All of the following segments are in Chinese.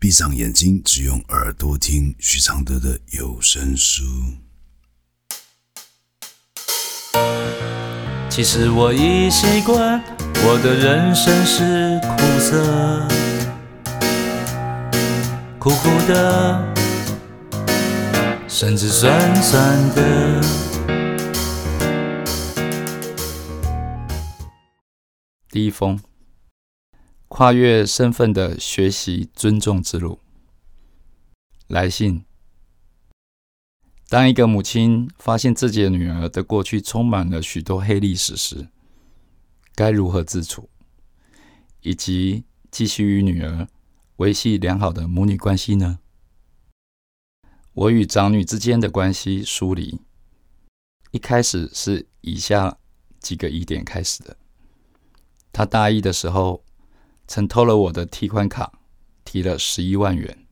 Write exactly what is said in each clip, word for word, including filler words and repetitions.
闭上眼睛，只用耳朵听许常德的有声书。其实我已习惯，我的人生是苦涩，苦苦的，甚至酸酸的。第一封，跨越身份的学习尊重之路。来信。当一个母亲发现自己的女儿的过去充满了许多黑历史时，该如何自处，以及继续与女儿维系良好的母女关系呢？我与长女之间的关系梳理，一开始是以下几个疑点开始的。她大一的时候曾偷了我的提款卡，提了十一万元。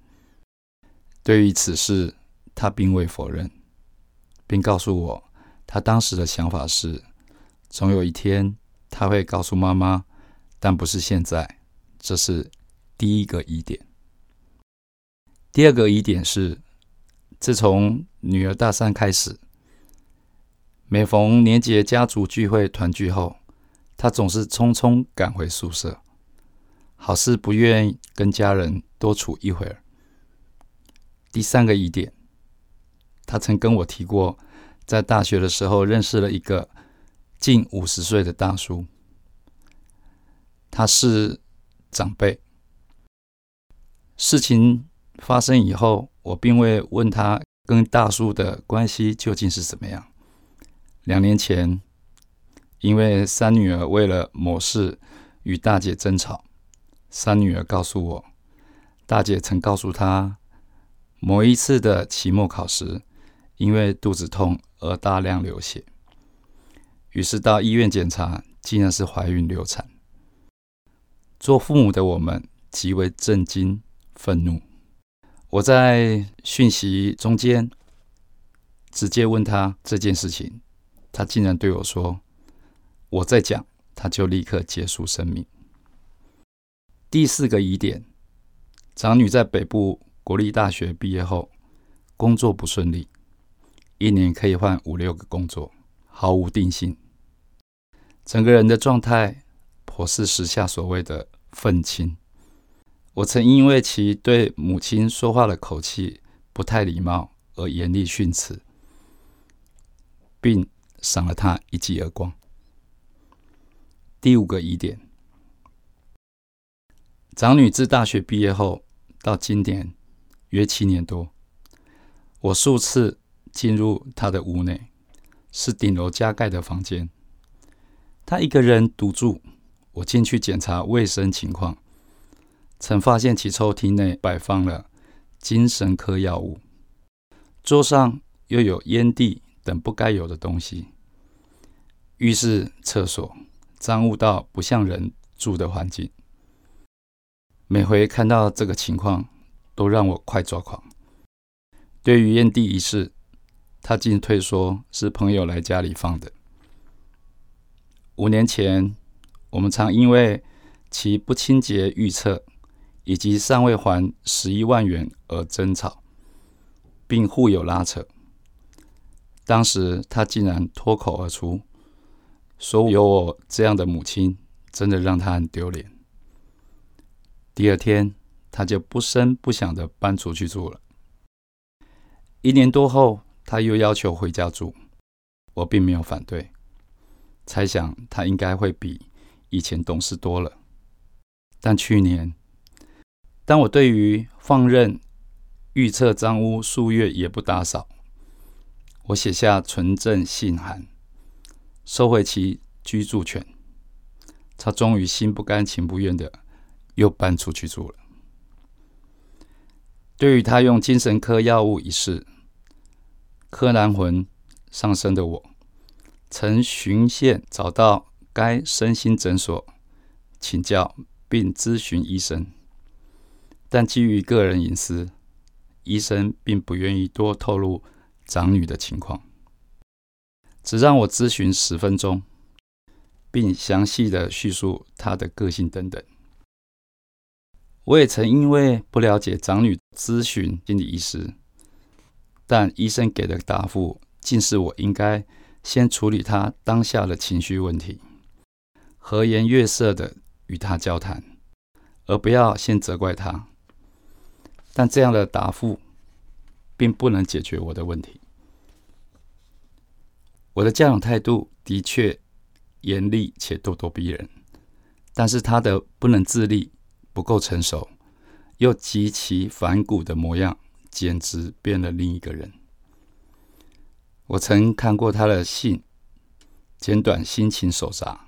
对于此事，他并未否认，并告诉我，他当时的想法是，总有一天他会告诉妈妈，但不是现在。这是第一个疑点。第二个疑点是，自从女儿大三开始，每逢年节家族聚会团聚后，他总是匆匆赶回宿舍，好似不愿跟家人多处一会儿。第三个疑点，他曾跟我提过，在大学的时候认识了一个近五十岁的大叔，他是长辈。事情发生以后，我并未问他跟大叔的关系究竟是怎么样。两年前，因为三女儿为了某事与大姐争吵，三女儿告诉我，大姐曾告诉她，某一次的期末考时，因为肚子痛而大量流血，于是到医院检查，竟然是怀孕流产。做父母的我们极为震惊、愤怒。我在讯息中间直接问她这件事情，她竟然对我说，我在讲，她就立刻结束生命。第四个疑点，长女在北部国立大学毕业后，工作不顺利，一年可以换五六个工作，毫无定性，整个人的状态颇是时下所谓的愤青。我曾因为其对母亲说话的口气不太礼貌而严厉训斥，并赏了她一记耳光。第五个疑点，长女自大学毕业后到今年约七年多，我数次进入她的屋内，是顶楼加盖的房间，她一个人独住。我进去检查卫生情况，曾发现其抽屉内摆放了精神科药物，桌上又有烟蒂等不该有的东西。浴室、厕所脏污到不像人住的环境。每回看到这个情况，都让我快抓狂。对于验地一事，他竟推说是朋友来家里放的。五年前，我们常因为其不清洁预测以及尚未还十一万元而争吵，并互有拉扯。当时他竟然脱口而出，说有我这样的母亲，真的让他很丢脸。第二天，他就不声不响地搬出去住了。一年多后，他又要求回家住，我并没有反对，猜想他应该会比以前懂事多了。但去年，当我对于放任预测脏污数月也不打扫，我写下存证信函，收回其居住权，他终于心不甘情不愿地又搬出去住了。对于他用精神科药物一事，柯南魂上身的我，曾循线找到该身心诊所请教并咨询医生，但基于个人隐私，医生并不愿意多透露长女的情况，只让我咨询十分钟，并详细的叙述她的个性等等。我也曾因为不了解长女咨询心理医师，但医生给的答复竟是我应该先处理她当下的情绪问题，和颜悦色的与她交谈，而不要先责怪她。但这样的答复并不能解决我的问题。我的教养态度的确严厉且咄咄逼人，但是他的不能自立、不够成熟，又极其反骨的模样，简直变了另一个人。我曾看过他的信，简短心情手札，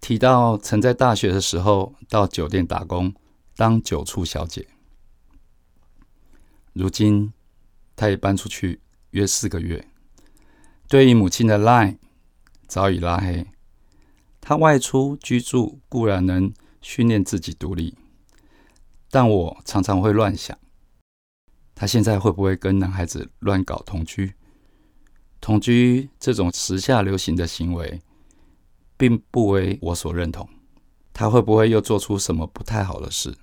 提到曾在大学的时候到酒店打工，当酒促小姐。如今他也搬出去约四个月，对于母亲的 LINE 早已拉黑。他外出居住固然能训练自己独立，但我常常会乱想，他现在会不会跟男孩子乱搞同居？同居这种时下流行的行为并不为我所认同，他会不会又做出什么不太好的事，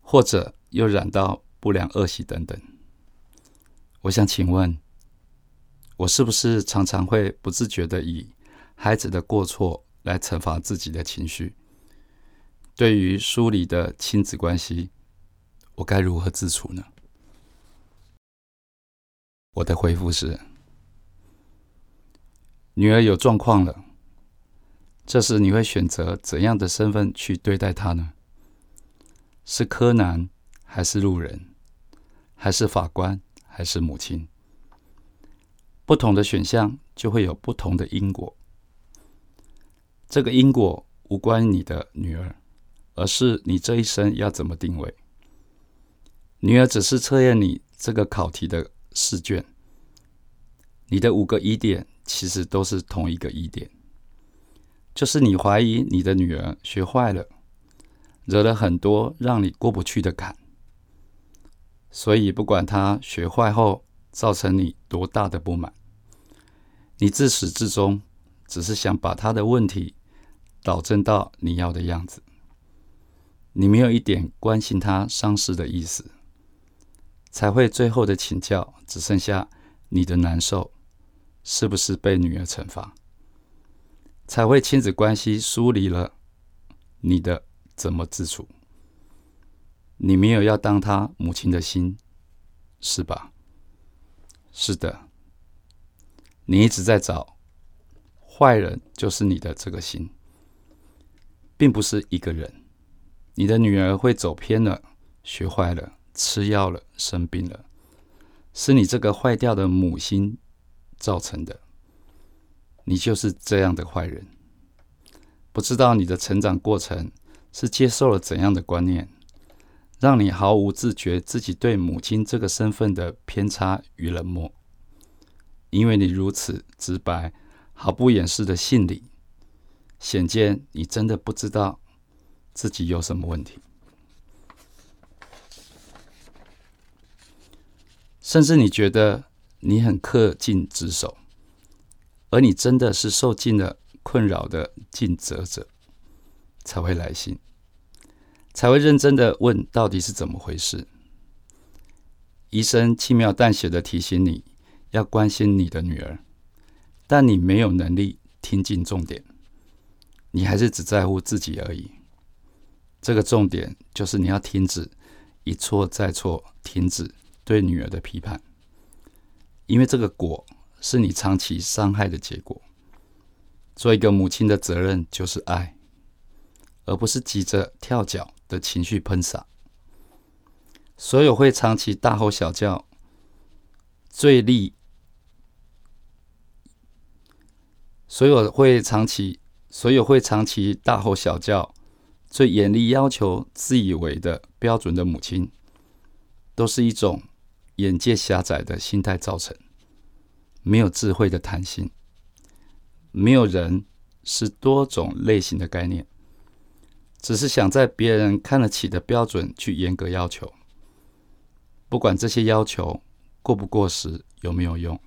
或者又染到不良恶习等等。我想请问，我是不是常常会不自觉地以孩子的过错来惩罚自己的情绪？对于疏离的亲子关系，我该如何自处呢？我的回复是，女儿有状况了，这时你会选择怎样的身份去对待她呢？是柯南还是路人，还是法官，还是母亲？不同的选项就会有不同的因果。这个因果无关你的女儿，而是你这一生要怎么定位。女儿只是测验你这个考题的试卷，你的五个疑点其实都是同一个疑点，就是你怀疑你的女儿学坏了，惹了很多让你过不去的坎。所以不管他学坏后造成你多大的不满，你自始至终只是想把他的问题导正到你要的样子，你没有一点关心他伤势的意思，才会最后的请教只剩下你的难受，是不是被女儿惩罚？才会亲子关系疏离了，你的怎么自处？你没有要当他母亲的心，是吧？是的，你一直在找坏人，就是你的这个心，并不是一个人。你的女儿会走偏了，学坏了，吃药了，生病了，是你这个坏掉的母心造成的。你就是这样的坏人。不知道你的成长过程是接受了怎样的观念，让你毫无自觉自己对母亲这个身份的偏差与冷漠。因为你如此直白、毫不掩饰的信理，显见你真的不知道自己有什么问题。甚至你觉得你很恪尽职守，而你真的是受尽了困扰的尽责者，才会来信。才会认真的问到底是怎么回事。医生轻描淡写的提醒你要关心你的女儿，但你没有能力听进重点，你还是只在乎自己而已。这个重点就是你要停止一错再错，停止对女儿的批判，因为这个果是你长期伤害的结果。做一个母亲的责任就是爱，而不是急着跳脚的情绪喷洒。所有会长期大吼小叫、最力所有会长期所有会长期大吼小叫、最严厉要求自以为的标准的母亲，都是一种眼界狭窄的心态造成，没有智慧的弹性。没有人是多种类型的概念，只是想在别人看得起的标准去严格要求，不管这些要求过不过时，有没有用。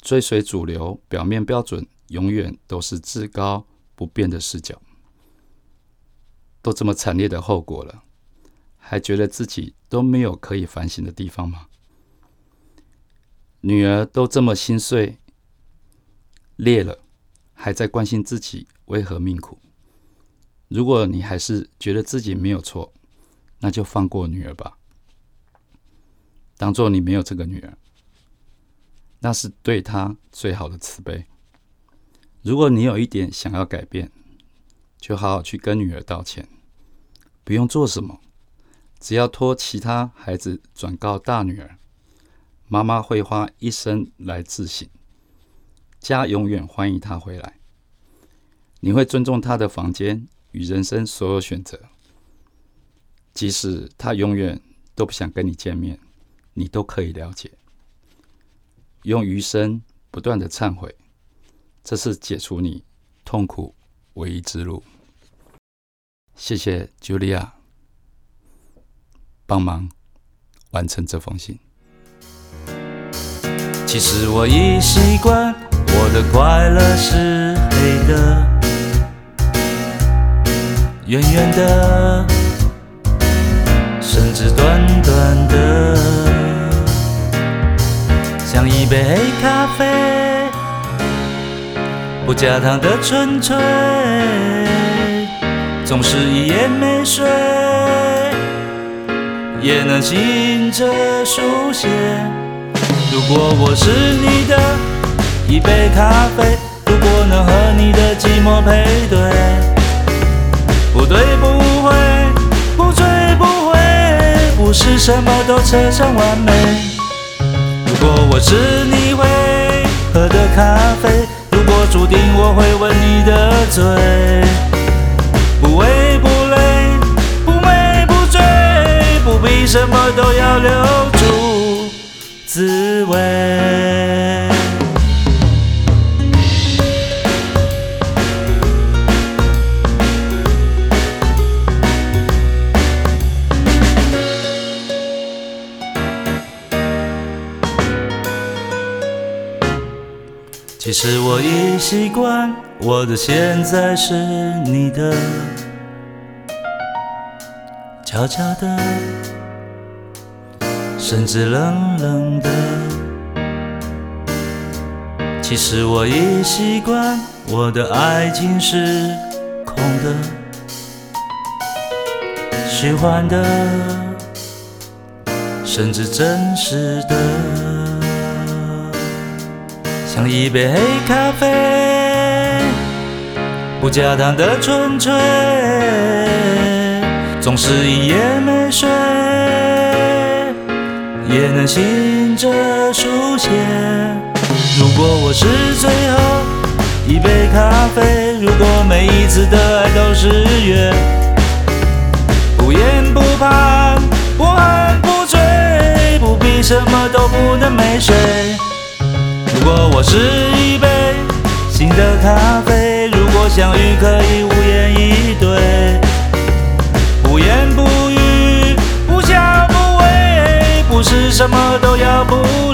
追随主流表面标准，永远都是至高不变的视角。都这么惨烈的后果了，还觉得自己都没有可以反省的地方吗？女儿都这么心碎裂了，还在关心自己为何命苦。如果你还是觉得自己没有错，那就放过女儿吧，当作你没有这个女儿，那是对她最好的慈悲。如果你有一点想要改变，就好好去跟女儿道歉，不用做什么，只要托其他孩子转告大女儿，妈妈会花一生来自省，家永远欢迎她回来。你会尊重她的房间与人生所有选择，即使她永远都不想跟你见面，你都可以了解。用余生不断的忏悔，这是解除你痛苦唯一之路。谢谢 Julia 帮忙完成这封信。其实我已习惯我的快乐是黑的，圆圆的，甚至短短的，像一杯黑咖啡，不加糖的纯粹，总是一夜没睡，也能醒着书写。如果我是你的一杯咖啡，如果能和你的寂寞配对，不对不会，不醉不会，不是什么都奢上完美。如果我是你会喝的咖啡，如果注定我会吻你的嘴，不畏不累，不美不醉，不必什么都要留住滋味。其实我已习惯我的现在是你的，悄悄的，甚至冷冷的。其实我已习惯我的爱情是空的，虚幻的，甚至真实的，像一杯黑咖啡，不加糖的纯粹，总是一夜没睡，也能醒着书写。如果我是最后一杯咖啡，如果每一次的爱都是约，不言不盼，不恨不追，不必什么都不能没睡。如果我是一杯新的咖啡，如果相遇可以无言以对，不言不语，不笑不为，不是什么都要不